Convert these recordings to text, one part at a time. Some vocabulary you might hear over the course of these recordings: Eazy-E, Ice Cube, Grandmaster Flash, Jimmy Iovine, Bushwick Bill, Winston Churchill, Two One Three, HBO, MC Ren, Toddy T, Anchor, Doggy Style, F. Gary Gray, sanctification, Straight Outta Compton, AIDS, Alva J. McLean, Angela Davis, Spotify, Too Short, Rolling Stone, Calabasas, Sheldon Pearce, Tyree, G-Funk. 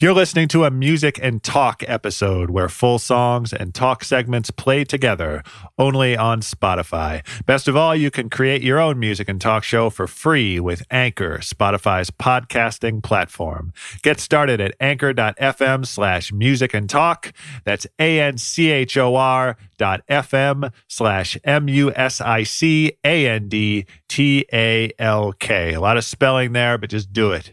You're listening to a Music and Talk episode where full songs and talk segments play together, only on Spotify. Best of all, you can create your own music and talk show for free with Anchor, Spotify's podcasting platform. Get started at anchor.fm/musicandtalk. That's anchor.fm/musicandtalk. A lot of spelling there, but just do it.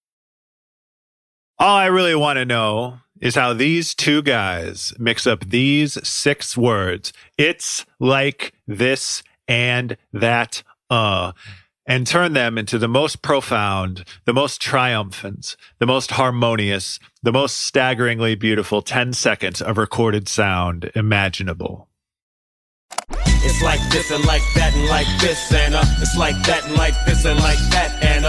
All I really want to know is how these two guys mix up these six words. It's like this and that, and turn them into the most profound, the most triumphant, the most harmonious, the most staggeringly beautiful 10 seconds of recorded sound imaginable. It's like this and like this, and it's like that and like this and like that, and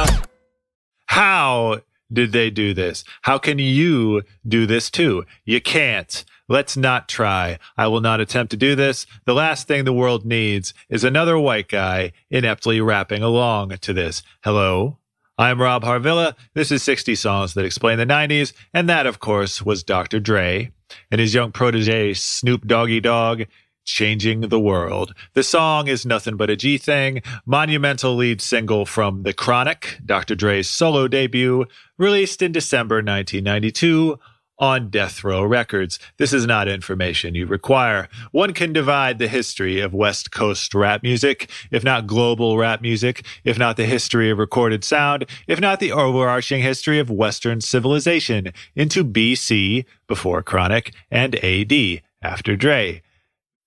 How did they do this? How can you do this too? You can't. Let's not try. I will not attempt to do this. The last thing the world needs is another white guy ineptly rapping along to this. Hello, I'm Rob Harvilla. This is 60 Songs That Explain the 90s. And that, of course, was Dr. Dre and his young protege, Snoop Doggy Dogg, changing the world. The song is Nothing But a G Thing, monumental lead single from The Chronic, Dr. Dre's solo debut, released in December 1992 on Death Row Records. This is not information you require. One can divide the history of West Coast rap music, if not global rap music, if not the history of recorded sound, if not the overarching history of Western civilization, into BC, before Chronic, and AD, after Dre.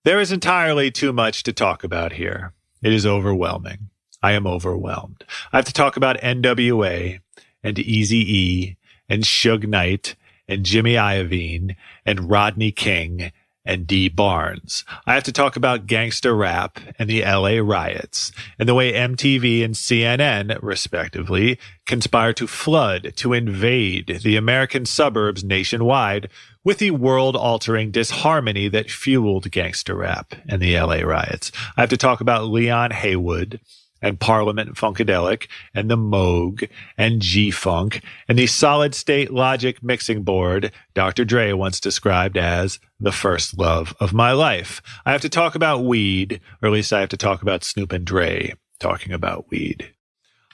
There is entirely too much to talk about here. It is overwhelming. I am overwhelmed. I have to talk about NWA and Eazy-E and Suge Knight and Jimmy Iovine and Rodney King and Dee Barnes. I have to talk about gangster rap and the LA riots and the way MTV and CNN, respectively, conspire to flood, to invade the American suburbs nationwide with the world-altering disharmony that fueled gangster rap and the LA riots. I have to talk about Leon Haywood and Parliament Funkadelic and the Moog and G-Funk and the solid-state logic mixing board Dr. Dre once described as the first love of my life. I have to talk about weed, or at least I have to talk about Snoop and Dre talking about weed.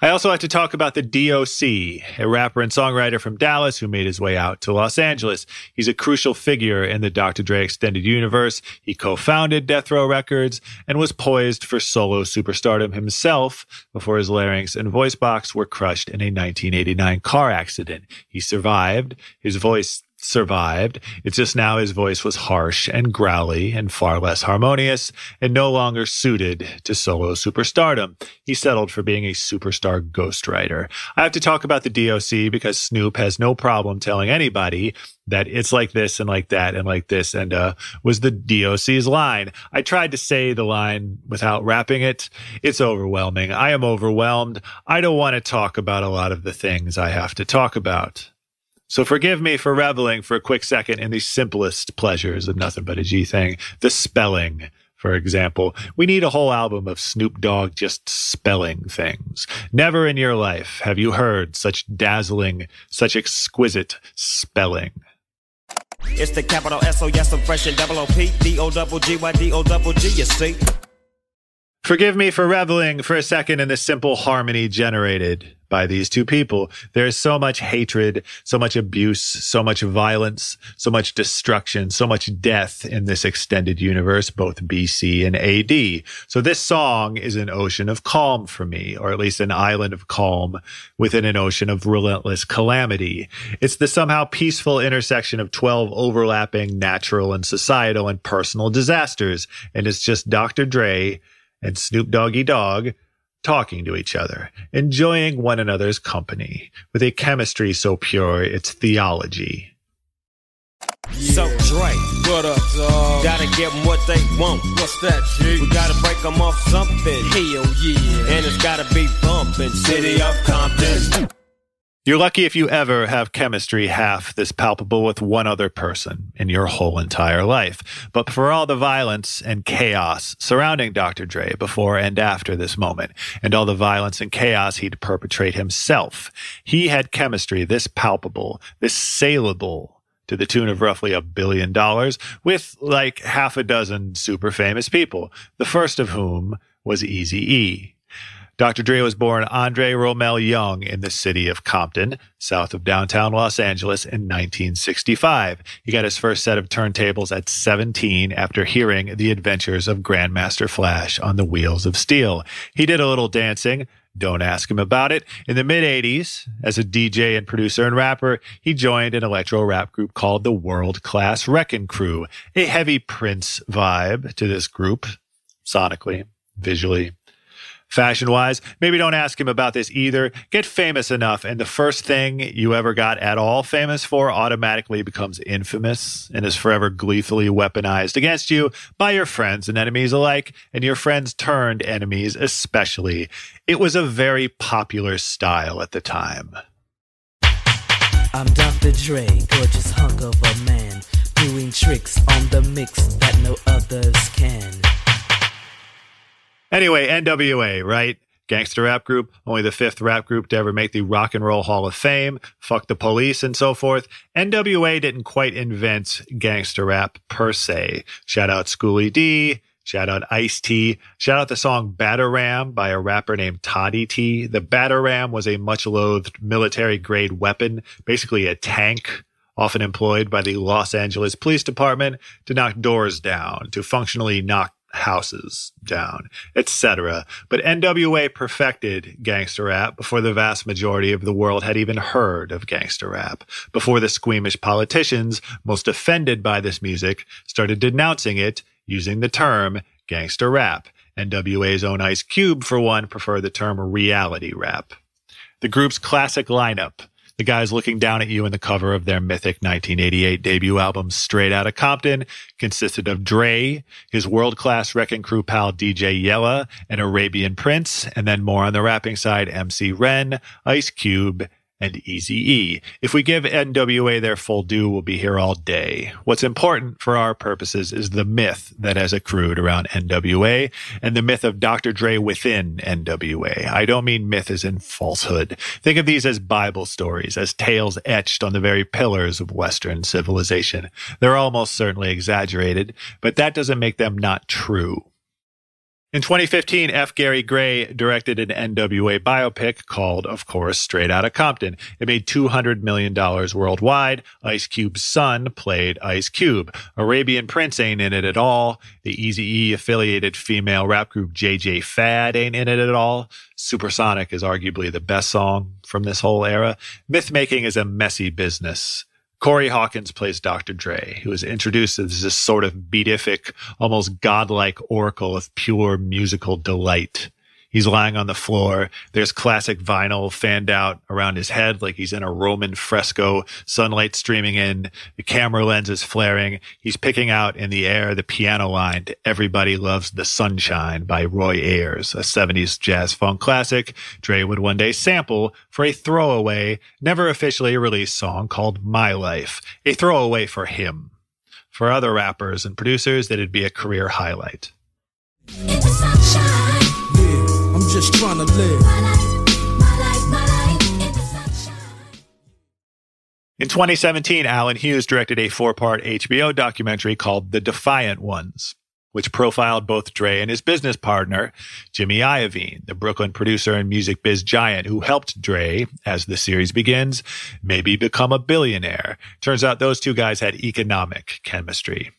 I also have to talk about the DOC, a rapper and songwriter from Dallas who made his way out to Los Angeles. He's a crucial figure in the Dr. Dre extended universe. He co-founded Death Row Records and was poised for solo superstardom himself before his larynx and voice box were crushed in a 1989 car accident. He survived. His voice survived. It's just now his voice was harsh and growly and far less harmonious and no longer suited to solo superstardom. He settled for being a superstar ghostwriter. I have to talk about the DOC because Snoop has no problem telling anybody that it's like this and like that and like this and was the DOC's line. I tried to say the line without rapping it. It's overwhelming. I am overwhelmed. I don't want to talk about a lot of the things I have to talk about. So forgive me for reveling for a quick second in the simplest pleasures of Nothing But a G Thing. The spelling, for example. We need a whole album of Snoop Dogg just spelling things. Never in your life have you heard such dazzling, such exquisite spelling. It's the capital S-O-S, I'm fresh and double O-P, D-O-double-G-Y-D-O-double-G, you see. Forgive me for reveling for a second in the simple harmony generated by these two people. There's so much hatred, so much abuse, so much violence, so much destruction, so much death in this extended universe, both BC and AD. So this song is an ocean of calm for me, or at least an island of calm within an ocean of relentless calamity. It's the somehow peaceful intersection of 12 overlapping natural and societal and personal disasters. And it's just Dr. Dre and Snoop Doggy Dogg talking to each other, enjoying one another's company, with a chemistry so pure it's theology. So Dre, what up, dog? Gotta give them what they want. What's that, G? We gotta break them off something. Hell yeah. And it's gotta be bumping. City of Compton. You're lucky if you ever have chemistry half this palpable with one other person in your whole entire life. But for all the violence and chaos surrounding Dr. Dre before and after this moment, and all the violence and chaos he'd perpetrate himself, he had chemistry this palpable, this saleable, to the tune of roughly $1 billion, with like half a dozen super famous people, the first of whom was Eazy-E. Dr. Dre was born Andre Romel Young in the city of Compton, south of downtown Los Angeles, in 1965. He got his first set of turntables at 17 after hearing The Adventures of Grandmaster Flash on the Wheels of Steel. He did a little dancing, don't ask him about it. In the mid-'80s, as a DJ and producer and rapper, he joined an electro-rap group called the World Class Wrecking Crew, a heavy Prince vibe to this group, sonically, visually. Fashion-wise, maybe don't ask him about this either. Get famous enough, and the first thing you ever got at all famous for automatically becomes infamous and is forever gleefully weaponized against you by your friends and enemies alike, and your friends turned enemies especially. It was a very popular style at the time. I'm Dr. Dre, gorgeous hunk of a man, doing tricks on the mix that no others can. Anyway, NWA, right? Gangster rap group, only the fifth rap group to ever make the Rock and Roll Hall of Fame, fuck the police and so forth. NWA didn't quite invent gangster rap per se. Shout out Schoolie D, shout out Ice-T, shout out the song Batarram by a rapper named Toddy T. The Batarram was a much-loathed military-grade weapon, basically a tank, often employed by the Los Angeles Police Department to knock doors down, to functionally knock houses down, etc. But NWA perfected gangster rap before the vast majority of the world had even heard of gangster rap, before the squeamish politicians most offended by this music started denouncing it using the term gangster rap. NWA's own Ice Cube, for one, preferred the term reality rap. The group's classic lineup: the guys looking down at you in the cover of their mythic 1988 debut album, Straight Outta Compton, consisted of Dre, his world-class Wrecking Crew pal DJ Yella, and Arabian Prince, and then more on the rapping side, MC Ren, Ice Cube, and Eazy-E. If we give NWA their full due, we'll be here all day. What's important for our purposes is the myth that has accrued around NWA and the myth of Dr. Dre within NWA. I don't mean myth as in falsehood. Think of these as Bible stories, as tales etched on the very pillars of Western civilization. They're almost certainly exaggerated, but that doesn't make them not true. In 2015, F. Gary Gray directed an NWA biopic called, of course, Straight Outta Compton. It made $200 million worldwide. Ice Cube's son played Ice Cube. Arabian Prince ain't in it at all. The Eazy-E affiliated female rap group JJ Fad ain't in it at all. Supersonic is arguably the best song from this whole era. Myth-making is a messy business. Corey Hawkins plays Dr. Dre, who is introduced as this sort of beatific, almost godlike oracle of pure musical delight. He's lying on the floor. There's classic vinyl fanned out around his head like he's in a Roman fresco, sunlight streaming in, the camera lens is flaring. He's picking out in the air the piano line to Everybody Loves the Sunshine by Roy Ayers, a 70s jazz funk classic Dre would one day sample for a throwaway, never officially released song called My Life, a throwaway for him. For other rappers and producers, that'd be a career highlight. It's the sunshine. Just trying to live. In 2017, Alan Hughes directed a 4-part HBO documentary called The Defiant Ones. which profiled both Dre and his business partner, Jimmy Iovine, the Brooklyn producer and music biz giant who helped Dre, as the series begins, maybe become a billionaire. Turns out those two guys had economic chemistry.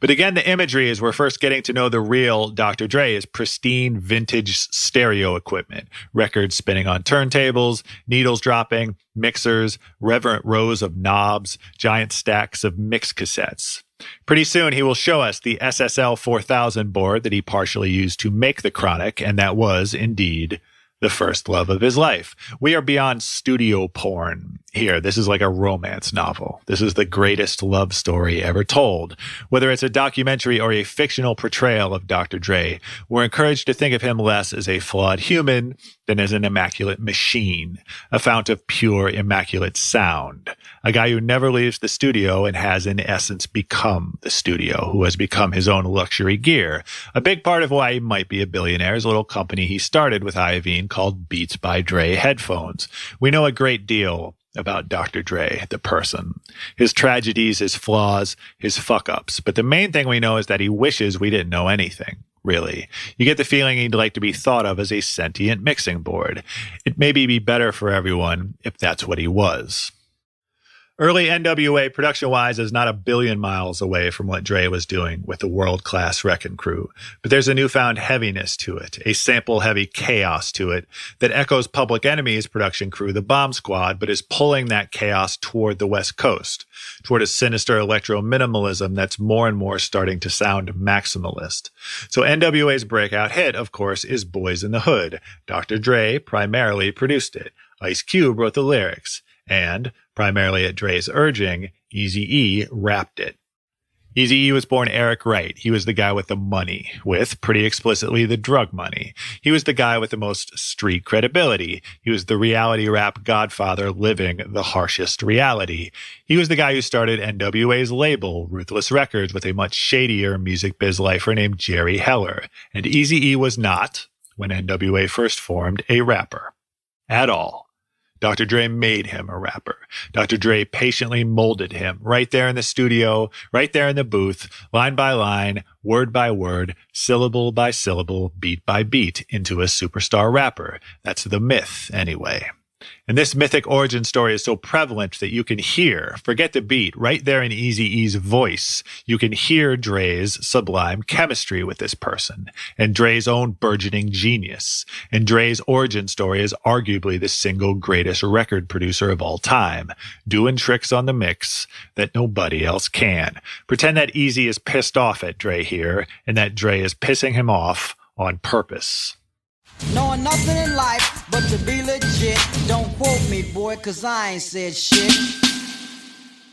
But again, the imagery is we're first getting to know the real Dr. Dre, his pristine vintage stereo equipment, records spinning on turntables, needles dropping, mixers, reverent rows of knobs, giant stacks of mix cassettes. Pretty soon, he will show us the SSL 4000 board that he partially used to make The Chronic, and that was, indeed, the first love of his life. We are beyond studio porn here. This is like a romance novel. This is the greatest love story ever told. Whether it's a documentary or a fictional portrayal of Dr. Dre, we're encouraged to think of him less as a flawed human than as an immaculate machine, a fount of pure, immaculate sound, a guy who never leaves the studio and has, in essence, become the studio, who has become his own luxury gear. A big part of why he might be a billionaire is a little company he started with Iovine called Beats by Dre headphones. We know a great deal about Dr. Dre, the person, his tragedies, his flaws, his fuck-ups. But the main thing we know is that he wishes we didn't know anything, really. You get the feeling he'd like to be thought of as a sentient mixing board. It may be better for everyone if that's what he was. Early NWA, production-wise, is not a billion miles away from what Dre was doing with the World Class Wrecking Crew, but there's a newfound heaviness to it, a sample-heavy chaos to it that echoes Public Enemy's production crew, the Bomb Squad, but is pulling that chaos toward the West Coast, toward a sinister electro-minimalism that's more and more starting to sound maximalist. So NWA's breakout hit, of course, is Boys in the Hood. Dr. Dre primarily produced it. Ice Cube wrote the lyrics. And, primarily at Dre's urging, Eazy-E rapped it. Eazy-E was born Eric Wright. He was the guy with the money, with, pretty explicitly, the drug money. He was the guy with the most street credibility. He was the reality rap godfather living the harshest reality. He was the guy who started NWA's label, Ruthless Records, with a much shadier music biz lifer named Jerry Heller. And Eazy-E was not, when NWA first formed, a rapper. At all. Dr. Dre made him a rapper. Dr. Dre patiently molded him right there in the studio, right there in the booth, line by line, word by word, syllable by syllable, beat by beat into a superstar rapper. That's the myth, anyway. And this mythic origin story is so prevalent that you can hear, forget the beat, right there in Eazy-E's voice, you can hear Dre's sublime chemistry with this person, and Dre's own burgeoning genius. And Dre's origin story is arguably the single greatest record producer of all time, doing tricks on the mix that nobody else can. Pretend that Eazy is pissed off at Dre here, and that Dre is pissing him off on purpose. Knowing nothing in life but to be legit. Don't quote me, boy, cause I ain't said shit.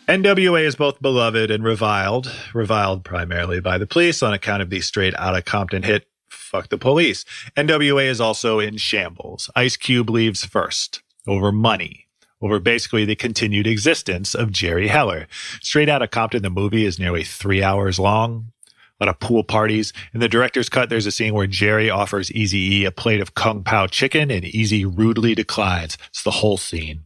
NWA is both beloved and reviled. Reviled primarily by the police on account of the Straight Outta Compton hit, Fuck the Police. NWA is also in shambles. Ice Cube leaves first, over money, over basically the continued existence of Jerry Heller. Straight Outta Compton, the movie, is nearly 3 hours long. A lot of pool parties. In the director's cut, there's a scene where Jerry offers Eazy-E a plate of Kung Pao chicken, and Eazy rudely declines. It's the whole scene.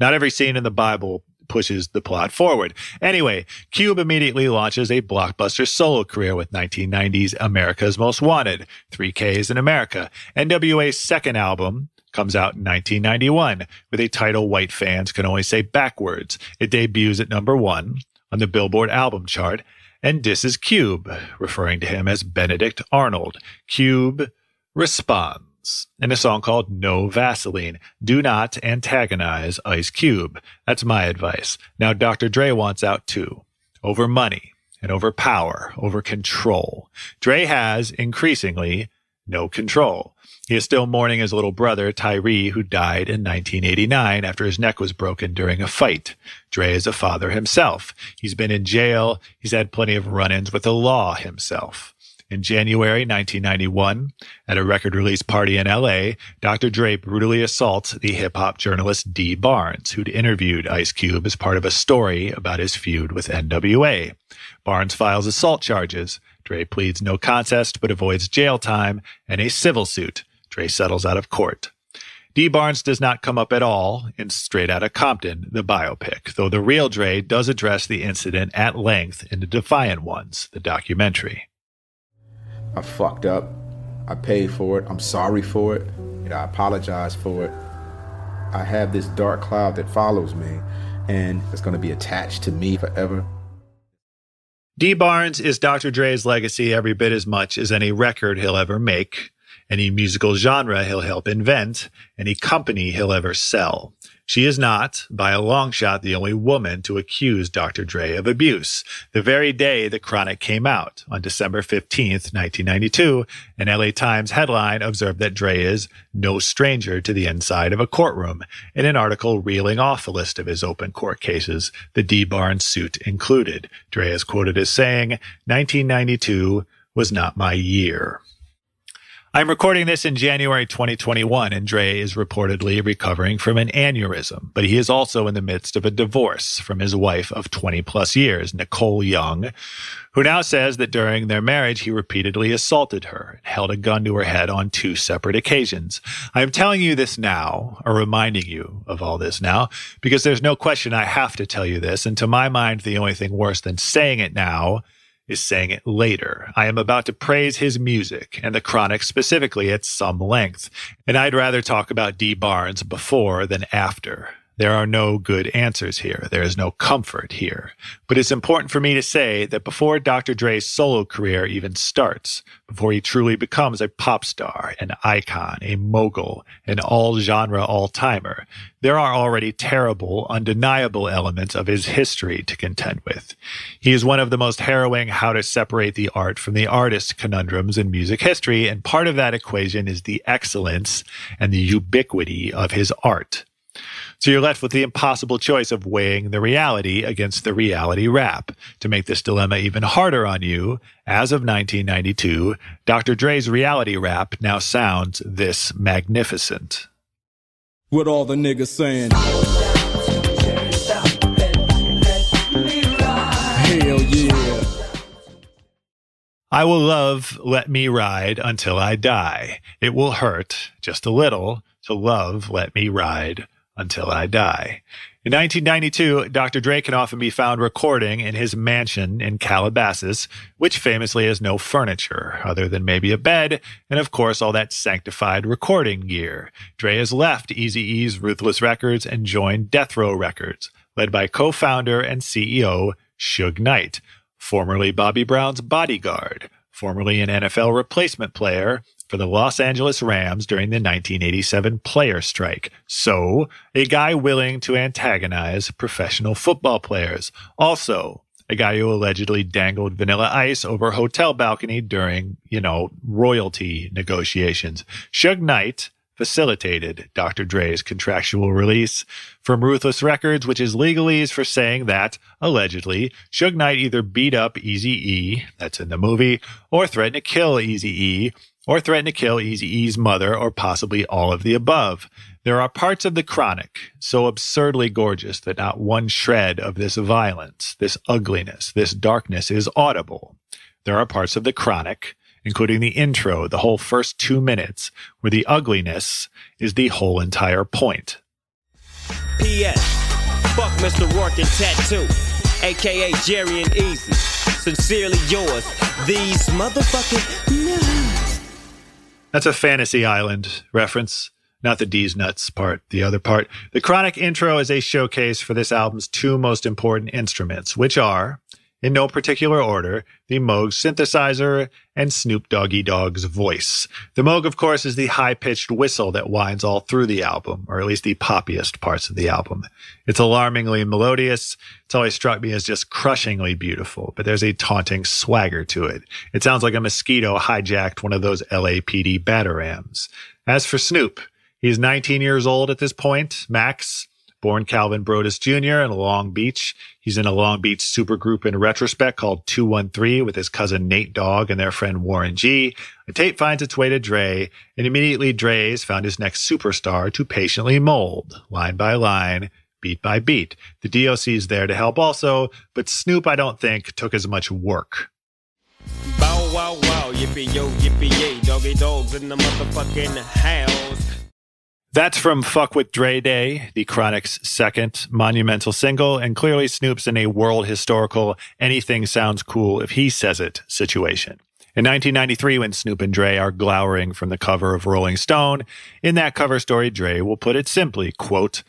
Not every scene in the Bible pushes the plot forward. Anyway, Cube immediately launches a blockbuster solo career with 1990's America's Most Wanted, 3K's in America. NWA's second album comes out in 1991 with a title white fans can only say backwards. It debuts at number one on the Billboard album chart. And this is Cube, referring to him as Benedict Arnold. Cube responds in a song called No Vaseline. Do not antagonize Ice Cube. That's my advice. Now Dr. Dre wants out too. Over money and over power, over control. Dre has, increasingly, no control. He is still mourning his little brother, Tyree, who died in 1989 after his neck was broken during a fight. Dre is a father himself. He's been in jail. He's had plenty of run-ins with the law himself. In January 1991, at a record release party in L.A., Dr. Dre brutally assaults the hip-hop journalist Dee Barnes, who'd interviewed Ice Cube as part of a story about his feud with NWA. Barnes files assault charges. Dre pleads no contest but avoids jail time and a civil suit. Dre settles out of court. Dee Barnes does not come up at all in Straight Outta Compton, the biopic, though the real Dre does address the incident at length in The Defiant Ones, the documentary. I fucked up. I paid for it. I'm sorry for it. You know, I apologize for it. I have this dark cloud that follows me, and it's going to be attached to me forever. Dee Barnes is Dr. Dre's legacy every bit as much as any record he'll ever make, any musical genre he'll help invent, any company he'll ever sell. She is not, by a long shot, the only woman to accuse Dr. Dre of abuse. The very day The Chronic came out, on December 15th, 1992, an LA Times headline observed that Dre is no stranger to the inside of a courtroom, in an article reeling off a list of his open court cases, the Dee Barnes suit included. Dre is quoted as saying, 1992 was not my year. I'm recording this in January 2021, and Dre is reportedly recovering from an aneurysm, but he is also in the midst of a divorce from his wife of 20-plus years, Nicole Young, who now says that during their marriage, he repeatedly assaulted her and held a gun to her head on 2 separate occasions. I'm telling you this now, or reminding you of all this now, because there's no question I have to tell you this, and to my mind, the only thing worse than saying it now is saying it later. I am about to praise his music, and The Chronic specifically, at some length. And I'd rather talk about Dee Barnes before than after. There are no good answers here. There is no comfort here. But it's important for me to say that before Dr. Dre's solo career even starts, before he truly becomes a pop star, an icon, a mogul, an all-genre all-timer, there are already terrible, undeniable elements of his history to contend with. He is one of the most harrowing how-to-separate the art from the artist conundrums in music history, and part of that equation is the excellence and the ubiquity of his art. So you're left with the impossible choice of weighing the reality against the reality rap. To make this dilemma even harder on you, as of 1992, Dr. Dre's reality rap now sounds this magnificent. What all the niggas saying? Hell yeah. I will love, let me ride until I die. It will hurt, just a little, to love, let me ride until I die. In 1992, Dr. Dre can often be found recording in his mansion in Calabasas, which famously has no furniture other than maybe a bed and, of course, all that sanctified recording gear. Dre has left Eazy-E's Ruthless Records and joined Death Row Records, led by co-founder and CEO Suge Knight, formerly Bobby Brown's bodyguard, formerly an NFL replacement player for the Los Angeles Rams during the 1987 player strike. So, a guy willing to antagonize professional football players. Also, a guy who allegedly dangled Vanilla Ice over a hotel balcony during, royalty negotiations. Suge Knight facilitated Dr. Dre's contractual release from Ruthless Records, which is legalese for saying that, allegedly, Suge Knight either beat up Eazy-E, that's in the movie, or threatened to kill Eazy-E, or threatened to kill Eazy-E's mother, or possibly all of the above. There are parts of The Chronic so absurdly gorgeous that not one shred of this violence, this ugliness, this darkness is audible. There are parts of The Chronic, including the intro, the whole first 2 minutes, where the ugliness is the whole entire point. P.S. Fuck Mr. Rourke and Tattoo, a.k.a. Jerry and Easy. Sincerely yours, these motherfucking nuts. That's a Fantasy Island reference, not the D's Nuts part, the other part. The Chronic intro is a showcase for this album's 2 most important instruments, which are, in no particular order, the Moog synthesizer and Snoop Doggy Dogg's voice. The Moog, of course, is the high-pitched whistle that winds all through the album, or at least the poppiest parts of the album. It's alarmingly melodious. It's always struck me as just crushingly beautiful, but there's a taunting swagger to it. It sounds like a mosquito hijacked one of those LAPD batarams. As for Snoop, he's 19 years old at this point, max. Born Calvin Brodus Jr. in Long Beach. He's in a Long Beach supergroup in retrospect called 213 with his cousin Nate Dogg and their friend Warren G. A tape finds its way to Dre, and immediately Dre's found his next superstar to patiently mold, line by line, beat by beat. The DOC's there to help also, but Snoop, I don't think, took as much work. Bow wow wow, yippee yo, yippee yay, doggy dogs in the motherfucking house. That's from Fuck With Dre Day, The Chronic's second monumental single, and clearly Snoop's in a world historical anything sounds cool if he says it situation. In 1993, when Snoop and Dre are glowering from the cover of Rolling Stone, in that cover story, Dre will put it simply, quote,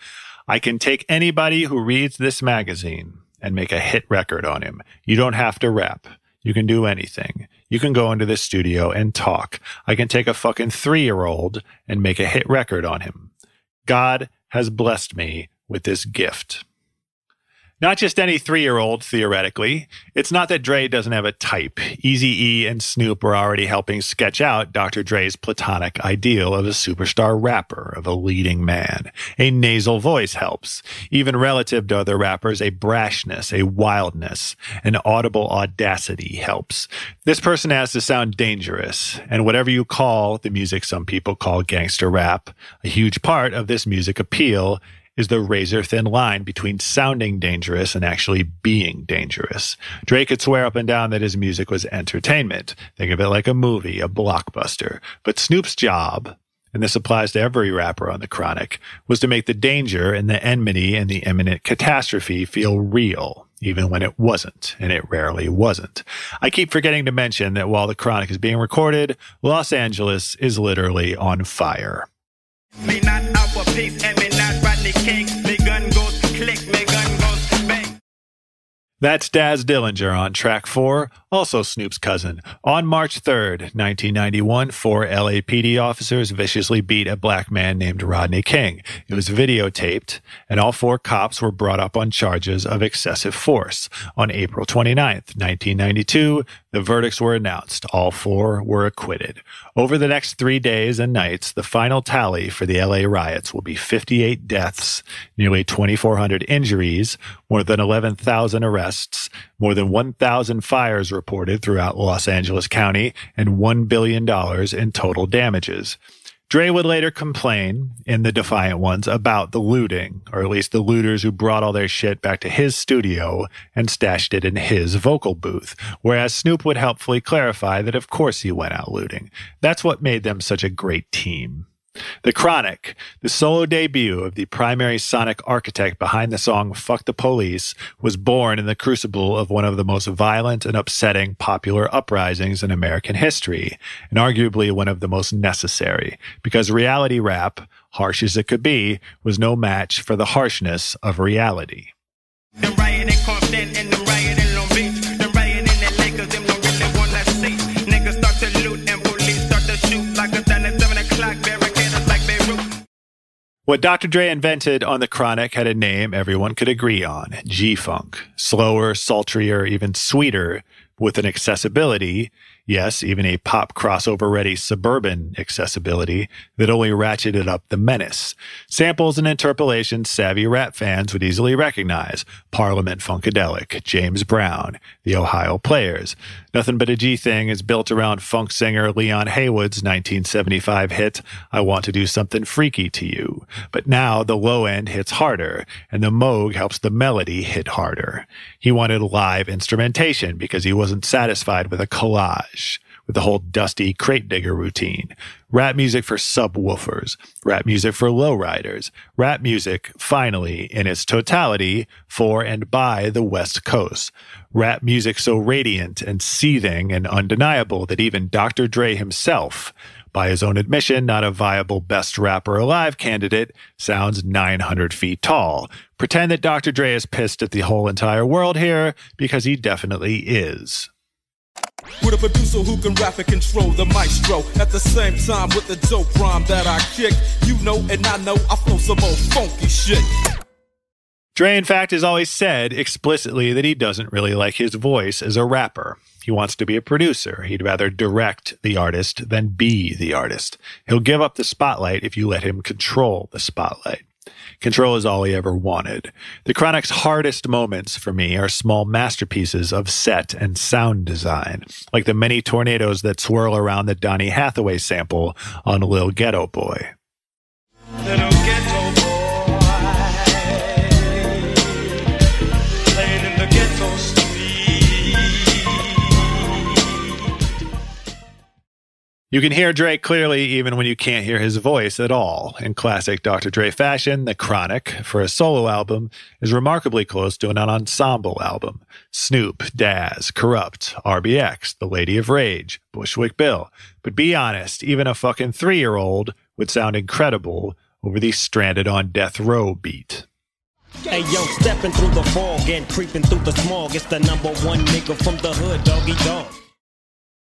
"I can take anybody who reads this magazine and make a hit record on him. You don't have to rap. You can do anything. You can go into this studio and talk. I can take a fucking 3-year-old and make a hit record on him. God has blessed me with this gift." Not just any 3-year-old, theoretically. It's not that Dre doesn't have a type. Eazy-E and Snoop are already helping sketch out Dr. Dre's platonic ideal of a superstar rapper, of a leading man. A nasal voice helps. Even relative to other rappers, a brashness, a wildness, an audible audacity helps. This person has to sound dangerous, and whatever you call the music some people call gangster rap, a huge part of this music appeal is the razor-thin line between sounding dangerous and actually being dangerous. Dre could swear up and down that his music was entertainment. Think of it like a movie, a blockbuster. But Snoop's job, and this applies to every rapper on The Chronic, was to make the danger and the enmity and the imminent catastrophe feel real, even when it wasn't, and it rarely wasn't. I keep forgetting to mention that while The Chronic is being recorded, Los Angeles is literally on fire. Me not our peace and me not Rodney King. Me gun goes to click, me gun goes to bang. That's Daz Dillinger on track 4, also Snoop's cousin. On March 3rd, 1991, 4 LAPD officers viciously beat a black man named Rodney King. It was videotaped, and all 4 cops were brought up on charges of excessive force. On April 29th, 1992, the verdicts were announced. All 4 were acquitted. Over the next 3 days and nights, the final tally for the LA riots will be 58 deaths, nearly 2,400 injuries, more than 11,000 arrests, more than 1,000 fires reported throughout Los Angeles County, and $1 billion in total damages. Dre would later complain in The Defiant Ones about the looting, or at least the looters who brought all their shit back to his studio and stashed it in his vocal booth, whereas Snoop would helpfully clarify that of course he went out looting. That's what made them such a great team. The Chronic, the solo debut of the primary sonic architect behind the song Fuck the Police, was born in the crucible of one of the most violent and upsetting popular uprisings in American history, and arguably one of the most necessary, because reality rap, harsh as it could be, was no match for the harshness of reality. The riot in Compton and the riot in Long Beach, the riot in the Lakers, them don't really want that seat. Niggas start to loot and police start to shoot like a gun at 7 o'clock, What Dr. Dre invented on The Chronic had a name everyone could agree on, G-Funk. Slower, sultrier, even sweeter, with an accessibility, yes, even a pop crossover-ready suburban accessibility, that only ratcheted up the menace. Samples and interpolations savvy rap fans would easily recognize. Parliament Funkadelic, James Brown, the Ohio Players. Nothing But a G Thing is built around funk singer Leon Haywood's 1975 hit, I Want to Do Something Freaky to You. But now the low end hits harder, and the Moog helps the melody hit harder. He wanted live instrumentation because he wasn't satisfied with a collage, with the whole dusty crate digger routine. Rap music for subwoofers, rap music for lowriders, rap music, finally, in its totality, for and by the West Coast. Rap music so radiant and seething and undeniable that even Dr. Dre himself, by his own admission, not a viable best rapper alive candidate, sounds 900 feet tall. Pretend that Dr. Dre is pissed at the whole entire world here, because he definitely is. With a producer who can rap and control the maestro at the same time with the dope rhyme that I kick, you know and I know I flow some old funky shit. Dre, in fact, has always said explicitly that he doesn't really like his voice as a rapper. He wants to be a producer. He'd rather direct the artist than be the artist. He'll give up the spotlight if you let him control the spotlight. Control is all he ever wanted. The Chronic's hardest moments for me are small masterpieces of set and sound design, like the many tornadoes that swirl around the Donny Hathaway sample on Lil Ghetto Boy. Little Ghetto Boy. You can hear Dre clearly even when you can't hear his voice at all. In classic Dr. Dre fashion, The Chronic, for a solo album, is remarkably close to an ensemble album. Snoop, Daz, Corrupt, RBX, The Lady of Rage, Bushwick Bill. But be honest, even a fucking 3-year-old would sound incredible over the Stranded on Death Row beat. Hey yo, stepping through the fog and creeping through the smog, it's the number one nigga from the hood, Doggy Dogg.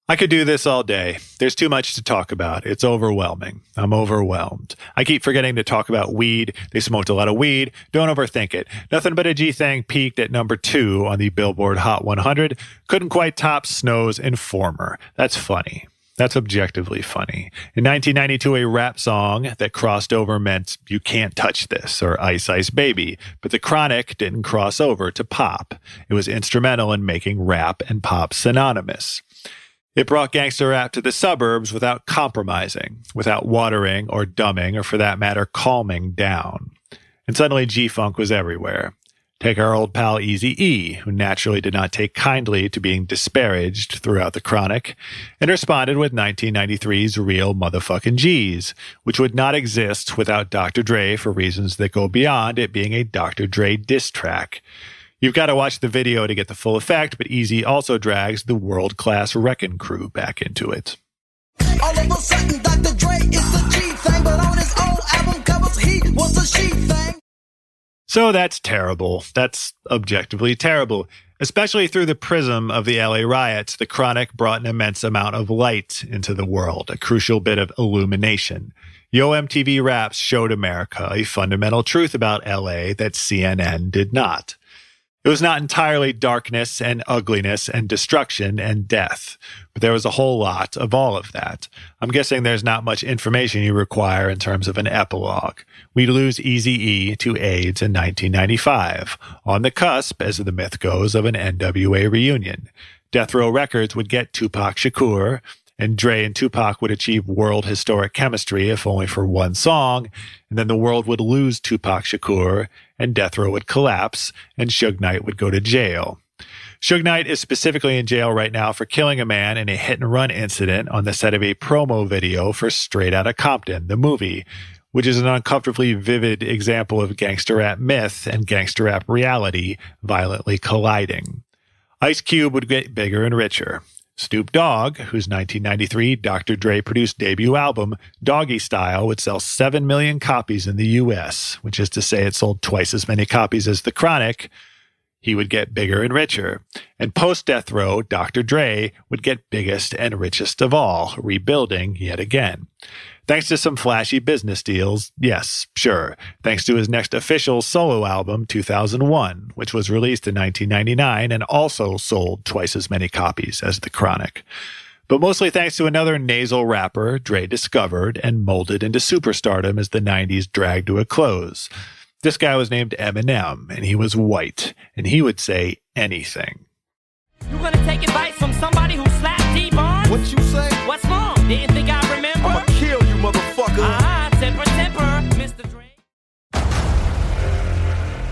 I could do this all day. There's too much to talk about. It's overwhelming. I'm overwhelmed. I keep forgetting to talk about weed. They smoked a lot of weed. Don't overthink it. Nothing But a G Thang peaked at number 2 on the Billboard Hot 100. Couldn't quite top Snow's Informer. That's funny. That's objectively funny. In 1992, a rap song that crossed over meant You Can't Touch This or Ice Ice Baby, but The Chronic didn't cross over to pop. It was instrumental in making rap and pop synonymous. It brought gangster rap to the suburbs without compromising, without watering or dumbing, or for that matter, calming down. And suddenly G-Funk was everywhere. Take our old pal Eazy-E, who naturally did not take kindly to being disparaged throughout The Chronic, and responded with 1993's Real Motherfucking G's, which would not exist without Dr. Dre for reasons that go beyond it being a Dr. Dre diss track. You've got to watch the video to get the full effect, but Eazy also drags the World Class Wrecking Crew back into it. All of a sudden, Dr. Dre is the G-Thang, but on his old album covers, he was a she-thang. So that's terrible. That's objectively terrible. Especially through the prism of the LA riots, The Chronic brought an immense amount of light into the world, a crucial bit of illumination. Yo MTV Raps showed America a fundamental truth about LA that CNN did not. It was not entirely darkness and ugliness and destruction and death, but there was a whole lot of all of that. I'm guessing there's not much information you require in terms of an epilogue. We lose Eazy-E to AIDS in 1995, on the cusp, as the myth goes, of an NWA reunion. Death Row Records would get Tupac Shakur, and Dre and Tupac would achieve world historic chemistry if only for one song, and then the world would lose Tupac Shakur, and Death Row would collapse, and Suge Knight would go to jail. Suge Knight is specifically in jail right now for killing a man in a hit-and-run incident on the set of a promo video for Straight Outta Compton, the movie, which is an uncomfortably vivid example of gangster rap myth and gangster rap reality violently colliding. Ice Cube would get bigger and richer. Snoop Dogg, whose 1993 Dr. Dre-produced debut album, Doggy Style, would sell 7 million copies in the U.S., which is to say it sold twice as many copies as The Chronic. He would get bigger and richer. And post-Death Row, Dr. Dre would get biggest and richest of all, rebuilding yet again. Thanks to some flashy business deals, yes, sure. Thanks to his next official solo album, 2001, which was released in 1999 and also sold twice as many copies as The Chronic. But mostly thanks to another nasal rapper Dre discovered and molded into superstardom as the 90s dragged to a close. This guy was named Eminem, and he was white, and he would say anything. You gonna take advice from somebody who slapped Dee Barnes? What you say? What's wrong? Didn't think I remember? I'ma kill you, motherfucker. Temper, Mr. Dre.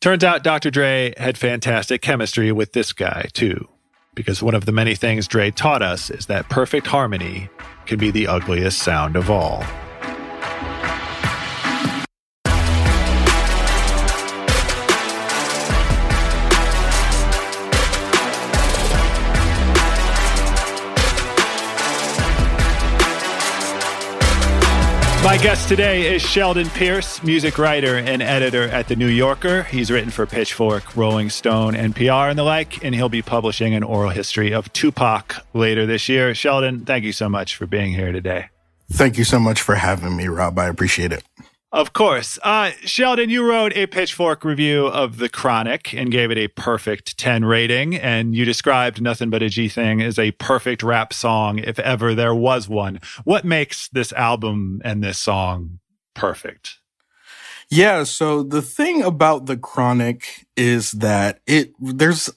Turns out Dr. Dre had fantastic chemistry with this guy, too. Because one of the many things Dre taught us is that perfect harmony can be the ugliest sound of all. My guest today is Sheldon Pearce, music writer and editor at The New Yorker. He's written for Pitchfork, Rolling Stone, NPR, and the like, and he'll be publishing an oral history of Tupac later this year. Sheldon, thank you so much for being here today. Thank you so much for having me, Rob. I appreciate it. Of course. Sheldon, you wrote a Pitchfork review of The Chronic and gave it a perfect 10 rating, and you described Nothing But a G Thing as a perfect rap song, if ever there was one. What makes this album and this song perfect? Yeah, so the thing about The Chronic is that there's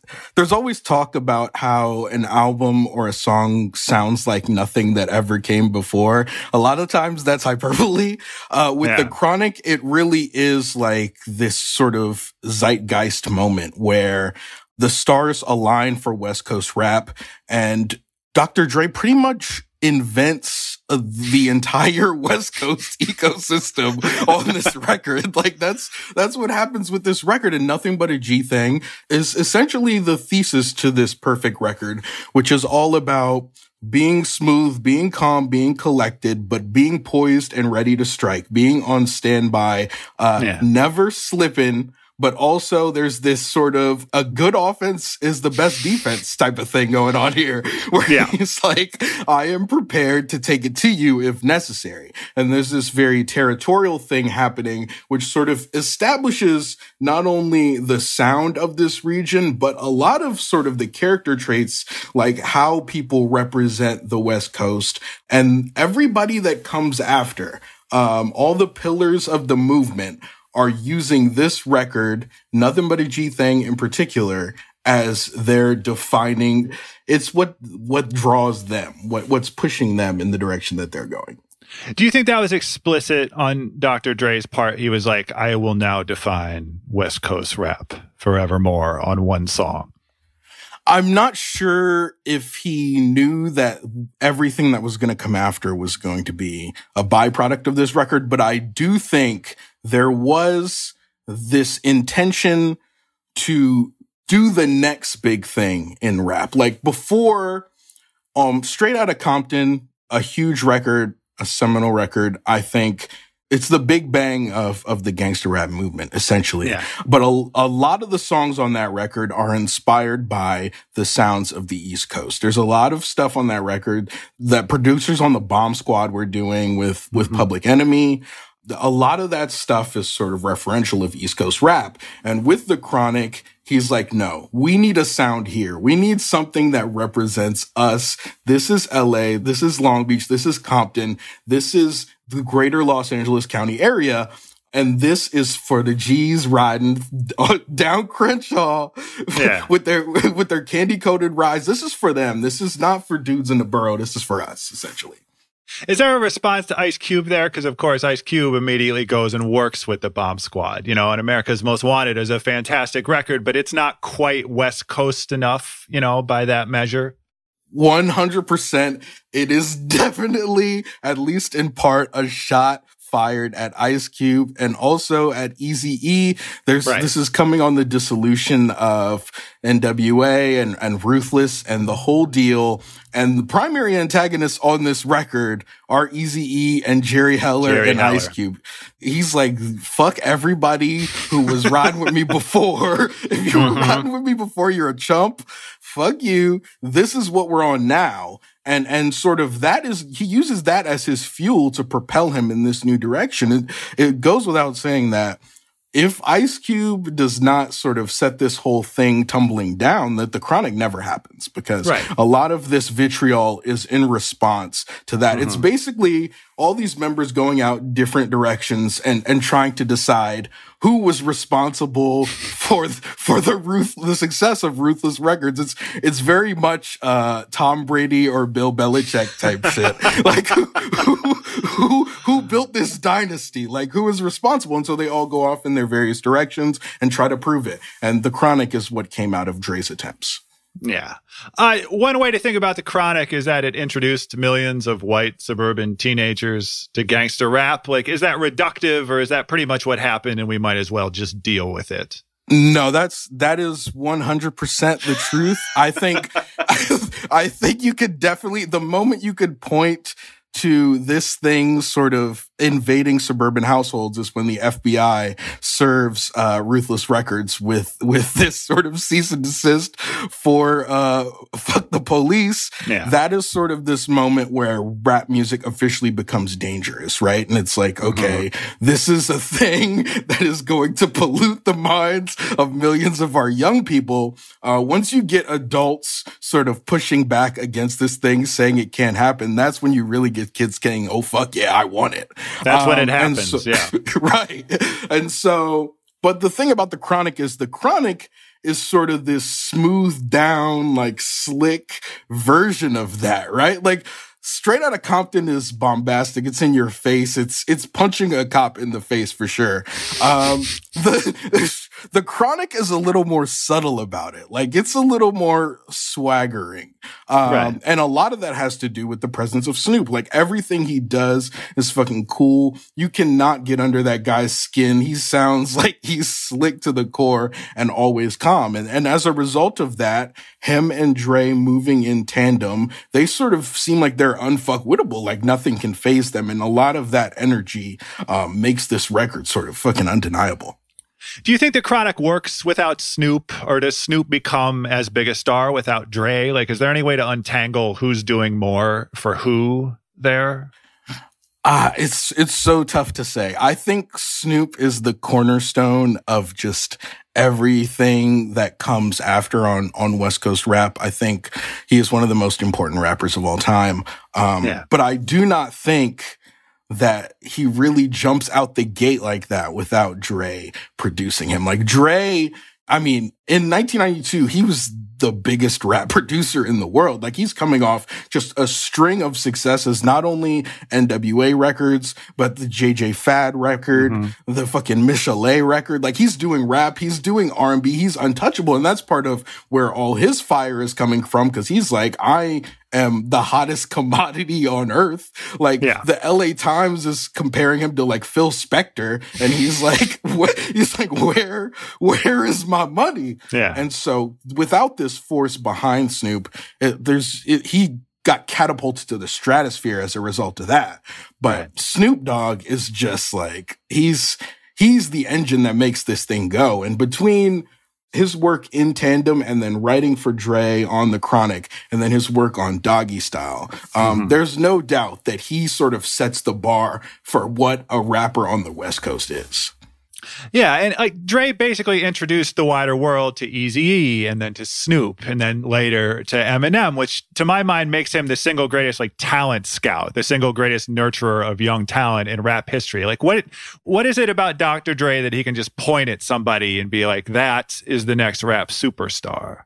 always talk about how an album or a song sounds like nothing that ever came before. A lot of times that's hyperbole. With The Chronic, it really is like this sort of zeitgeist moment where the stars align for West Coast rap, and Dr. Dre pretty much invents the entire West Coast ecosystem on this record. Like that's what happens with this record, and Nothing But a G Thing is essentially the thesis to this perfect record, which is all about being smooth, being calm, being collected, but being poised and ready to strike, being on standby, never slipping. But also there's this sort of a good offense is the best defense type of thing going on here, where he's like, I am prepared to take it to you if necessary. And there's this very territorial thing happening, which sort of establishes not only the sound of this region, but a lot of sort of the character traits, like how people represent the West Coast and everybody that comes after. All the pillars of the movement are using this record, Nothing But a G Thing in particular, as their defining. It's what draws them, what's pushing them in the direction that they're going. Do you think that was explicit on Dr. Dre's part? He was like, I will now define West Coast rap forevermore on one song. I'm not sure if he knew that everything that was going to come after was going to be a byproduct of this record, but I do think there was this intention to do the next big thing in rap. Like before, Straight Outta Compton, a huge record, a seminal record, I think. It's the big bang of the gangster rap movement, essentially. Yeah. But a lot of the songs on that record are inspired by the sounds of the East Coast. There's a lot of stuff on that record that producers on the Bomb Squad were doing with Public Enemy. A lot of that stuff is sort of referential of East Coast rap. And with The Chronic, he's like, no, we need a sound here. We need something that represents us. This is LA. This is Long Beach. This is Compton. This is the greater Los Angeles County area. And this is for the G's riding down Crenshaw with their candy coated rides. This is for them. This is not for dudes in the borough. This is for us, essentially. Is there a response to Ice Cube there? Because, of course, Ice Cube immediately goes and works with the Bomb Squad. You know, and America's Most Wanted is a fantastic record, but it's not quite West Coast enough, you know, by that measure. 100%. It is definitely, at least in part, a shot fired at Ice Cube and also at Eazy-E. This is coming on the dissolution of NWA and Ruthless and the whole deal. And the primary antagonists on this record are Eazy-E and Jerry Heller. Ice Cube. He's like, fuck everybody who was riding with me before. If you were riding with me before, you're a chump. Fuck you. This is what we're on now. And sort of that is, he uses that as his fuel to propel him in this new direction. It goes without saying that if Ice Cube does not sort of set this whole thing tumbling down, that The Chronic never happens, because a lot of this vitriol is in response to that. It's basically all these members going out different directions and trying to decide who was responsible for the success of Ruthless Records. It's very much Tom Brady or Bill Belichick type shit. Like who built this dynasty? Like who is responsible? And so they all go off in their various directions and try to prove it. And The Chronic is what came out of Dre's attempts. Yeah. One way to think about The Chronic is that it introduced millions of white suburban teenagers to gangster rap. Like, is that reductive, or is that pretty much what happened and we might as well just deal with it? No, that is 100% the truth. I think you could definitely, the moment you could point to this thing sort of invading suburban households is when the FBI serves Ruthless Records with this sort of cease and desist for fuck the police. Yeah. That is sort of this moment where rap music officially becomes dangerous, right? And it's like, okay, this is a thing that is going to pollute the minds of millions of our young people. Once you get adults sort of pushing back against this thing, saying it can't happen, that's when you really get kids saying, oh, fuck yeah, I want it. That's when it happens, so, yeah. Right. And so, but the thing about The Chronic is sort of this smooth down, like slick version of that, right? Like, Straight Outta Compton is bombastic. It's in your face. It's punching a cop in the face for sure. The Chronic is a little more subtle about it. Like, it's a little more swaggering. Right. And a lot of that has to do with the presence of Snoop. Like, everything he does is fucking cool. You cannot get under that guy's skin. He sounds like he's slick to the core and always calm. And as a result of that, him and Dre moving in tandem, they sort of seem like they're unfuckwittable, like nothing can phase them, and a lot of that energy makes this record sort of fucking undeniable. Do you think The Chronic works without Snoop, or does Snoop become as big a star without Dre? Like, is there any way to untangle who's doing more for who there? It's so tough to say. I think Snoop is the cornerstone of just everything that comes after on West Coast rap. I think he is one of the most important rappers of all time. But I do not think that he really jumps out the gate like that without Dre producing him. Like, Dre, I mean, in 1992, he was the biggest rap producer in the world. Like, he's coming off just a string of successes, not only NWA records, but the JJ Fad record, the fucking Michelet record. Like, he's doing rap, he's doing R&B, he's untouchable. And that's part of where all his fire is coming from, because he's like, I am the hottest commodity on earth. Like, the LA Times is comparing him to like Phil Spector. And he's like, where is my money? Yeah. And so without this force behind Snoop, he got catapulted to the stratosphere as a result of that. But Snoop Dogg is just like, he's the engine that makes this thing go. And between his work in tandem and then writing for Dre on The Chronic and then his work on Doggy Style, there's no doubt that he sort of sets the bar for what a rapper on the West Coast is. Yeah, and like, Dre basically introduced the wider world to Eazy-E and then to Snoop and then later to Eminem, which to my mind makes him the single greatest like talent scout, the single greatest nurturer of young talent in rap history. Like, what is it about Dr. Dre that he can just point at somebody and be like, that is the next rap superstar?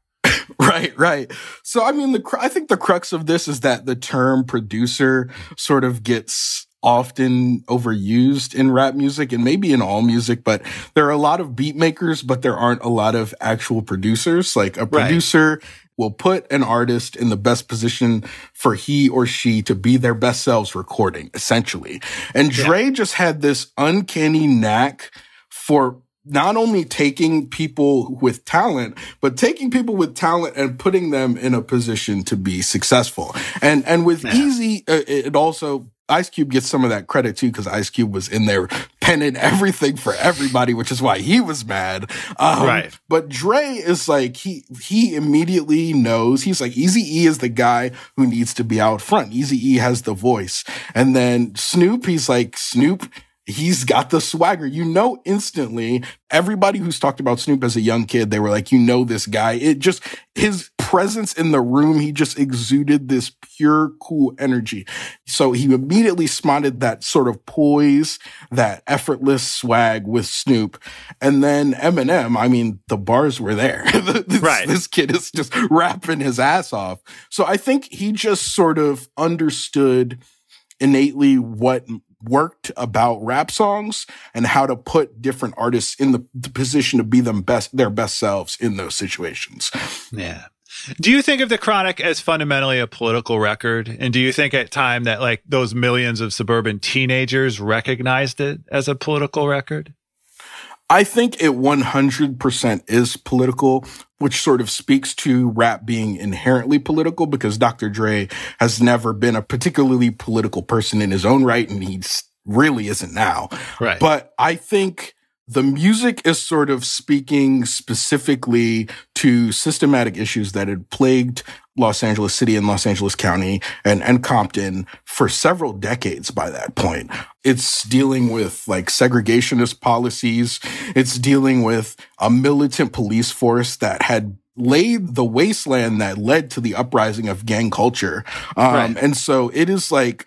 Right. So, I mean, I think the crux of this is that the term producer sort of gets often overused in rap music and maybe in all music, but there are a lot of beat makers, but there aren't a lot of actual producers. Like, a producer will put an artist in the best position for he or she to be their best selves recording, essentially. And Dre just had this uncanny knack for not only taking people with talent, but taking people with talent and putting them in a position to be successful. And with Eazy, it also, Ice Cube gets some of that credit too, because Ice Cube was in there penning everything for everybody, which is why he was mad. But Dre is like, he immediately knows. He's like, Eazy-E is the guy who needs to be out front. Eazy-E has the voice. And then Snoop, he's like, Snoop, he's got the swagger. You know, instantly, everybody who's talked about Snoop as a young kid, they were like, you know, this guy. It just, his presence in the room, he just exuded this pure, cool energy. So he immediately spotted that sort of poise, that effortless swag with Snoop. And then Eminem, I mean, the bars were there. This kid is just rapping his ass off. So I think he just sort of understood innately what worked about rap songs and how to put different artists in the position to be their best selves in those situations. Yeah. Do you think of The Chronic as fundamentally a political record? And do you think at time that like those millions of suburban teenagers recognized it as a political record? I think it 100% is political, which sort of speaks to rap being inherently political, because Dr. Dre has never been a particularly political person in his own right, and he's really isn't now. Right. But I think the music is sort of speaking specifically to systematic issues that had plagued Los Angeles City and Los Angeles County and Compton for several decades by that point. It's dealing with like segregationist policies. It's dealing with a militant police force that had laid the wasteland that led to the uprising of gang culture. Right. And so it is like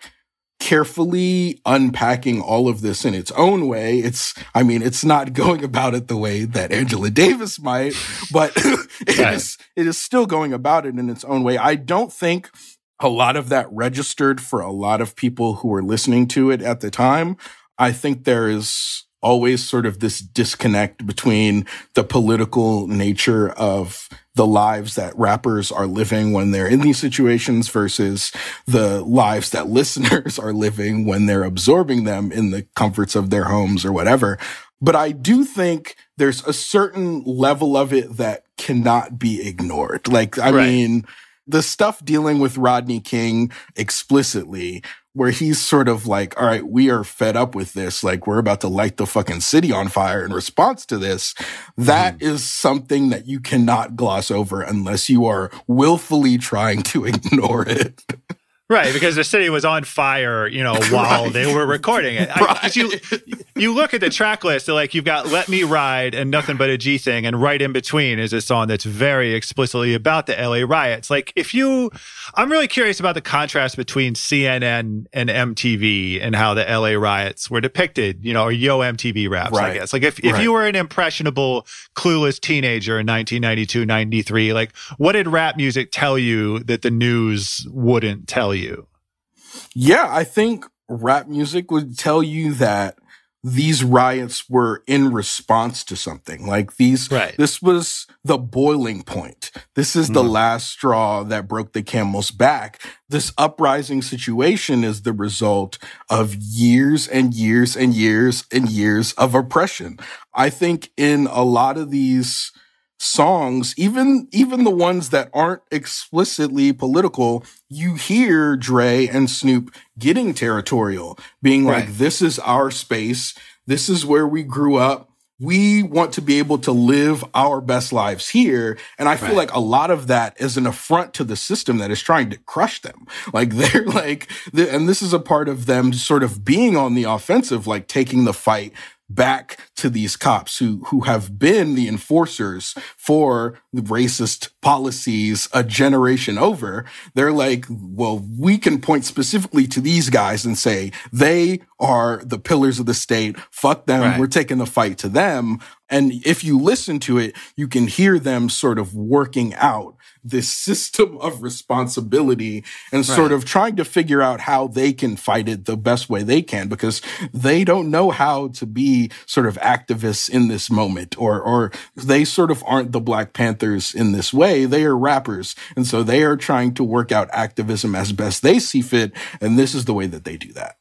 carefully unpacking all of this in its own way. It's not going about it the way that Angela Davis might, but it is still going about it in its own way. I don't think a lot of that registered for a lot of people who were listening to it at the time. I think there is always sort of this disconnect between the political nature of the lives that rappers are living when they're in these situations versus the lives that listeners are living when they're absorbing them in the comforts of their homes or whatever. But I do think there's a certain level of it that cannot be ignored. I mean, the stuff dealing with Rodney King explicitly, where he's sort of like, all right, we are fed up with this. Like, we're about to light the fucking city on fire in response to this. That is something that you cannot gloss over unless you are willfully trying to ignore it. Right, because the city was on fire, while they were recording it. You look at the track list, they're like, you've got Let Me Ride and Nothing But a G Thing, and right in between is a song that's very explicitly about the LA riots. Like, I'm really curious about the contrast between CNN and MTV and how the LA riots were depicted, or Yo MTV Raps, right. I guess. Like, if you were an impressionable, clueless teenager in 1992, 93, like, what did rap music tell you that the news wouldn't tell you? Yeah, I think rap music would tell you that these riots were in response to something. Like this was the boiling point. This is the last straw that broke the camel's back. This uprising situation is the result of years and years and years and years of oppression. I think in a lot of these songs, even the ones that aren't explicitly political, you hear Dre and Snoop getting territorial, being like, this is our space. This is where we grew up. We want to be able to live our best lives here. And I feel like a lot of that is an affront to the system that is trying to crush them. Like, they're like, and this is a part of them sort of being on the offensive, like taking the fight back to these cops who have been the enforcers for the racist policies a generation over. They're like, well, we can point specifically to these guys and say they are the pillars of the state. Fuck them. Right. We're taking the fight to them. And if you listen to it, you can hear them sort of working out this system of responsibility and sort of trying to figure out how they can fight it the best way they can, because they don't know how to be sort of activists in this moment, or they sort of aren't the Black Panthers in this way. They are rappers. And so they are trying to work out activism as best they see fit. And this is the way that they do that.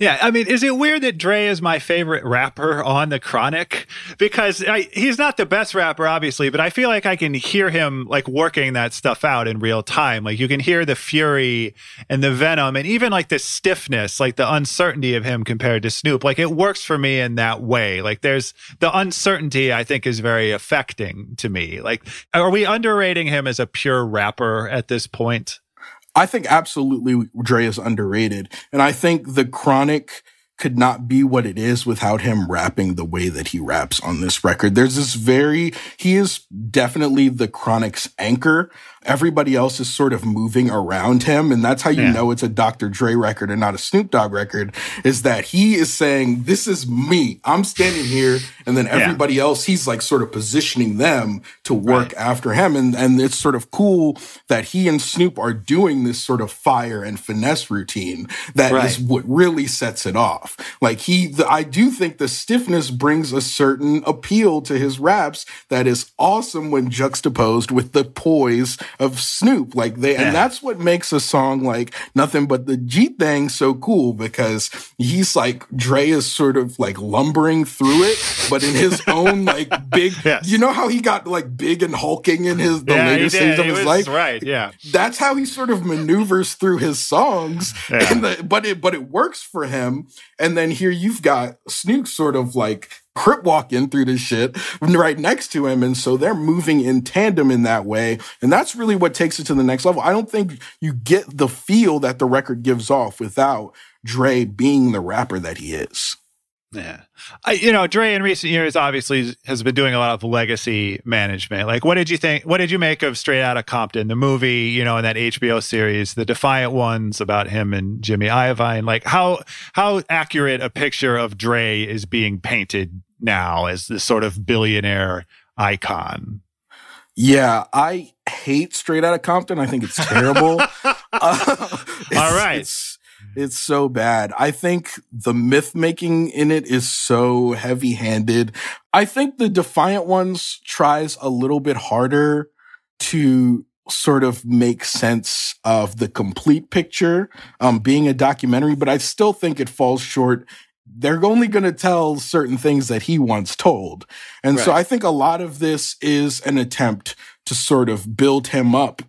Yeah, I mean, is it weird that Dre is my favorite rapper on The Chronic? Because he's not the best rapper, obviously, but I feel like I can hear him, like, working that stuff out in real time. Like, you can hear the fury and the venom and even, like, the stiffness, like, the uncertainty of him compared to Snoop. Like, it works for me in that way. Like, there's the uncertainty, I think, is very affecting to me. Like, are we underrating him as a pure rapper at this point? I think absolutely Dre is underrated. And I think The Chronic could not be what it is without him rapping the way that he raps on this record. There's this he is definitely The Chronic's anchor. Everybody else is sort of moving around him. And that's how you know it's a Dr. Dre record and not a Snoop Dogg record, is that he is saying, this is me. I'm standing here. And then everybody else, he's like sort of positioning them to work after him. And it's sort of cool that he and Snoop are doing this sort of fire and finesse routine that is what really sets it off. Like, I do think the stiffness brings a certain appeal to his raps that is awesome when juxtaposed with the poise of Snoop. Like, and that's what makes a song like Nothing But the G Thing so cool, because he's like, Dre is sort of like lumbering through it, but in his own like big, you know how he got like big and hulking in his later stages of his life? Right, yeah. That's how he sort of maneuvers through his songs, but it works for him. And then here you've got Snoop sort of like crip walking through this shit right next to him. And so they're moving in tandem in that way. And that's really what takes it to the next level. I don't think you get the feel that the record gives off without Dre being the rapper that he is. Yeah. Dre in recent years obviously has been doing a lot of legacy management. Like, what did you make of Straight Outta Compton, the movie, in that HBO series, the Defiant Ones about him and Jimmy Iovine? Like, how accurate a picture of Dre is being painted now as this sort of billionaire icon? Yeah, I hate Straight Outta Compton. I think it's terrible. All right. It's so bad. I think the myth-making in it is so heavy-handed. I think the Defiant Ones tries a little bit harder to sort of make sense of the complete picture, being a documentary, but I still think it falls short. They're only going to tell certain things that he once told. And so I think a lot of this is an attempt to sort of build him up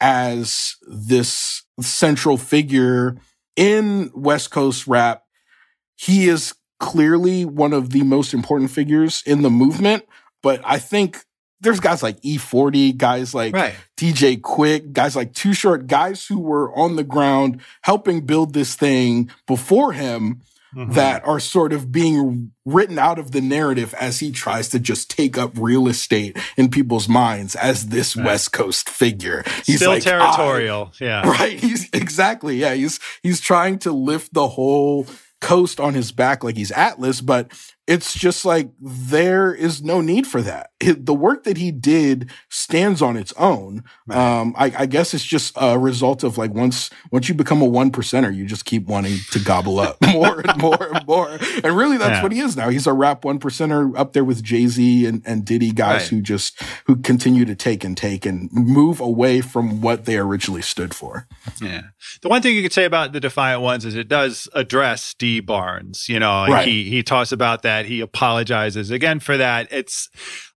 as this central figure in West Coast rap. He is clearly one of the most important figures in the movement, but I think there's guys like E40, guys like DJ Quick, guys like Too Short, guys who were on the ground helping build this thing before him that are sort of being written out of the narrative as he tries to just take up real estate in people's minds as this West Coast figure. He's still like, territorial. Exactly. Yeah. He's trying to lift the whole coast on his back like he's Atlas, but it's just like there is no need for that. The work that he did stands on its own. I guess it's just a result of like once you become a 1%er, you just keep wanting to gobble up more and more and more. And really, that's what he is now. He's a rap 1%er up there with Jay-Z and Diddy, guys who continue to take and move away from what they originally stood for. Yeah, the one thing you could say about the Defiant Ones is it does address Dee Barnes. He talks about that. He apologizes again for that. It's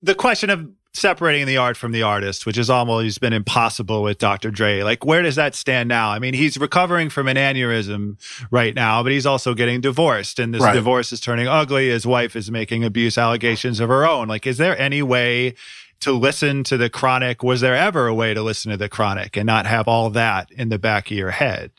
the question of separating the art from the artist, which has almost been impossible with Dr. Dre. Like, where does that stand now? I mean, he's recovering from an aneurysm right now, but he's also getting divorced, and this divorce is turning ugly. His wife is making abuse allegations of her own. Like, is there any way to listen to The Chronic? Was there ever a way to listen to The Chronic and not have all that in the back of your head?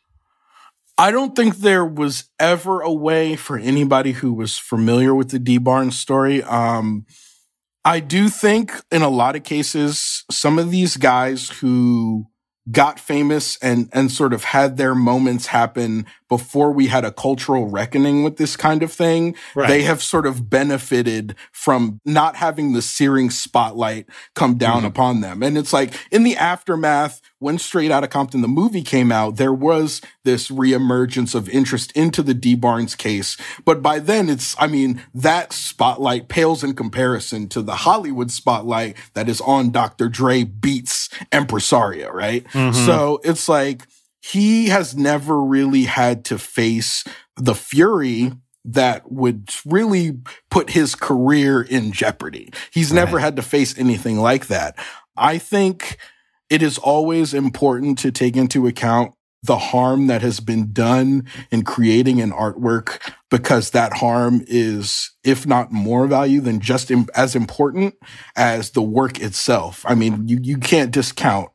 I don't think there was ever a way for anybody who was familiar with the Dee Barnes story. I do think in a lot of cases, some of these guys who got famous and sort of had their moments happen before we had a cultural reckoning with this kind of thing, they have sort of benefited from not having the searing spotlight come down upon them. And it's like in the aftermath, when Straight Outta Compton, the movie came out, there was this reemergence of interest into the Dee Barnes case. But by then that spotlight pales in comparison to the Hollywood spotlight that is on Dr. Dre beats Empresario, right? So it's like he has never really had to face the fury that would really put his career in jeopardy. He's never had to face anything like that. I think it is always important to take into account the harm that has been done in creating an artwork, because that harm is, if not more value than just as important as the work itself. I mean, you can't discount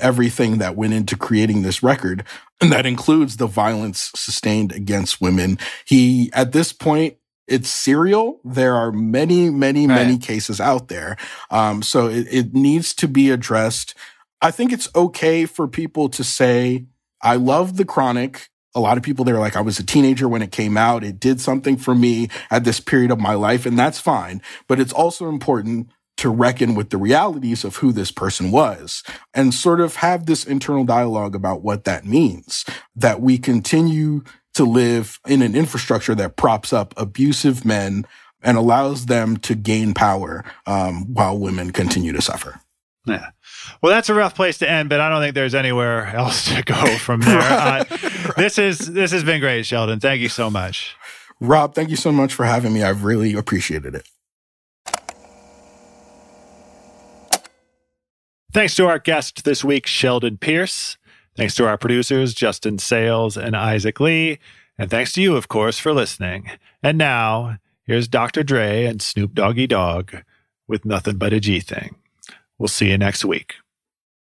everything that went into creating this record, and that includes the violence sustained against women. He, at this point, it's serial. There are many, many, many cases out there. So it needs to be addressed. I think it's okay for people to say, I love The Chronic. A lot of people, they're like, I was a teenager when it came out. It did something for me at this period of my life, and that's fine. But it's also important to reckon with the realities of who this person was and sort of have this internal dialogue about what that means, that we continue to live in an infrastructure that props up abusive men and allows them to gain power while women continue to suffer. Yeah. Well, that's a rough place to end, but I don't think there's anywhere else to go from there. This has been great, Sheldon. Thank you so much. Rob, thank you so much for having me. I've really appreciated it. Thanks to our guest this week, Sheldon Pearce. Thanks to our producers, Justin Sales and Isaac Lee. And thanks to you, of course, for listening. And now, here's Dr. Dre and Snoop Doggy Dogg with Nothing But a G Thing. We'll see you next week.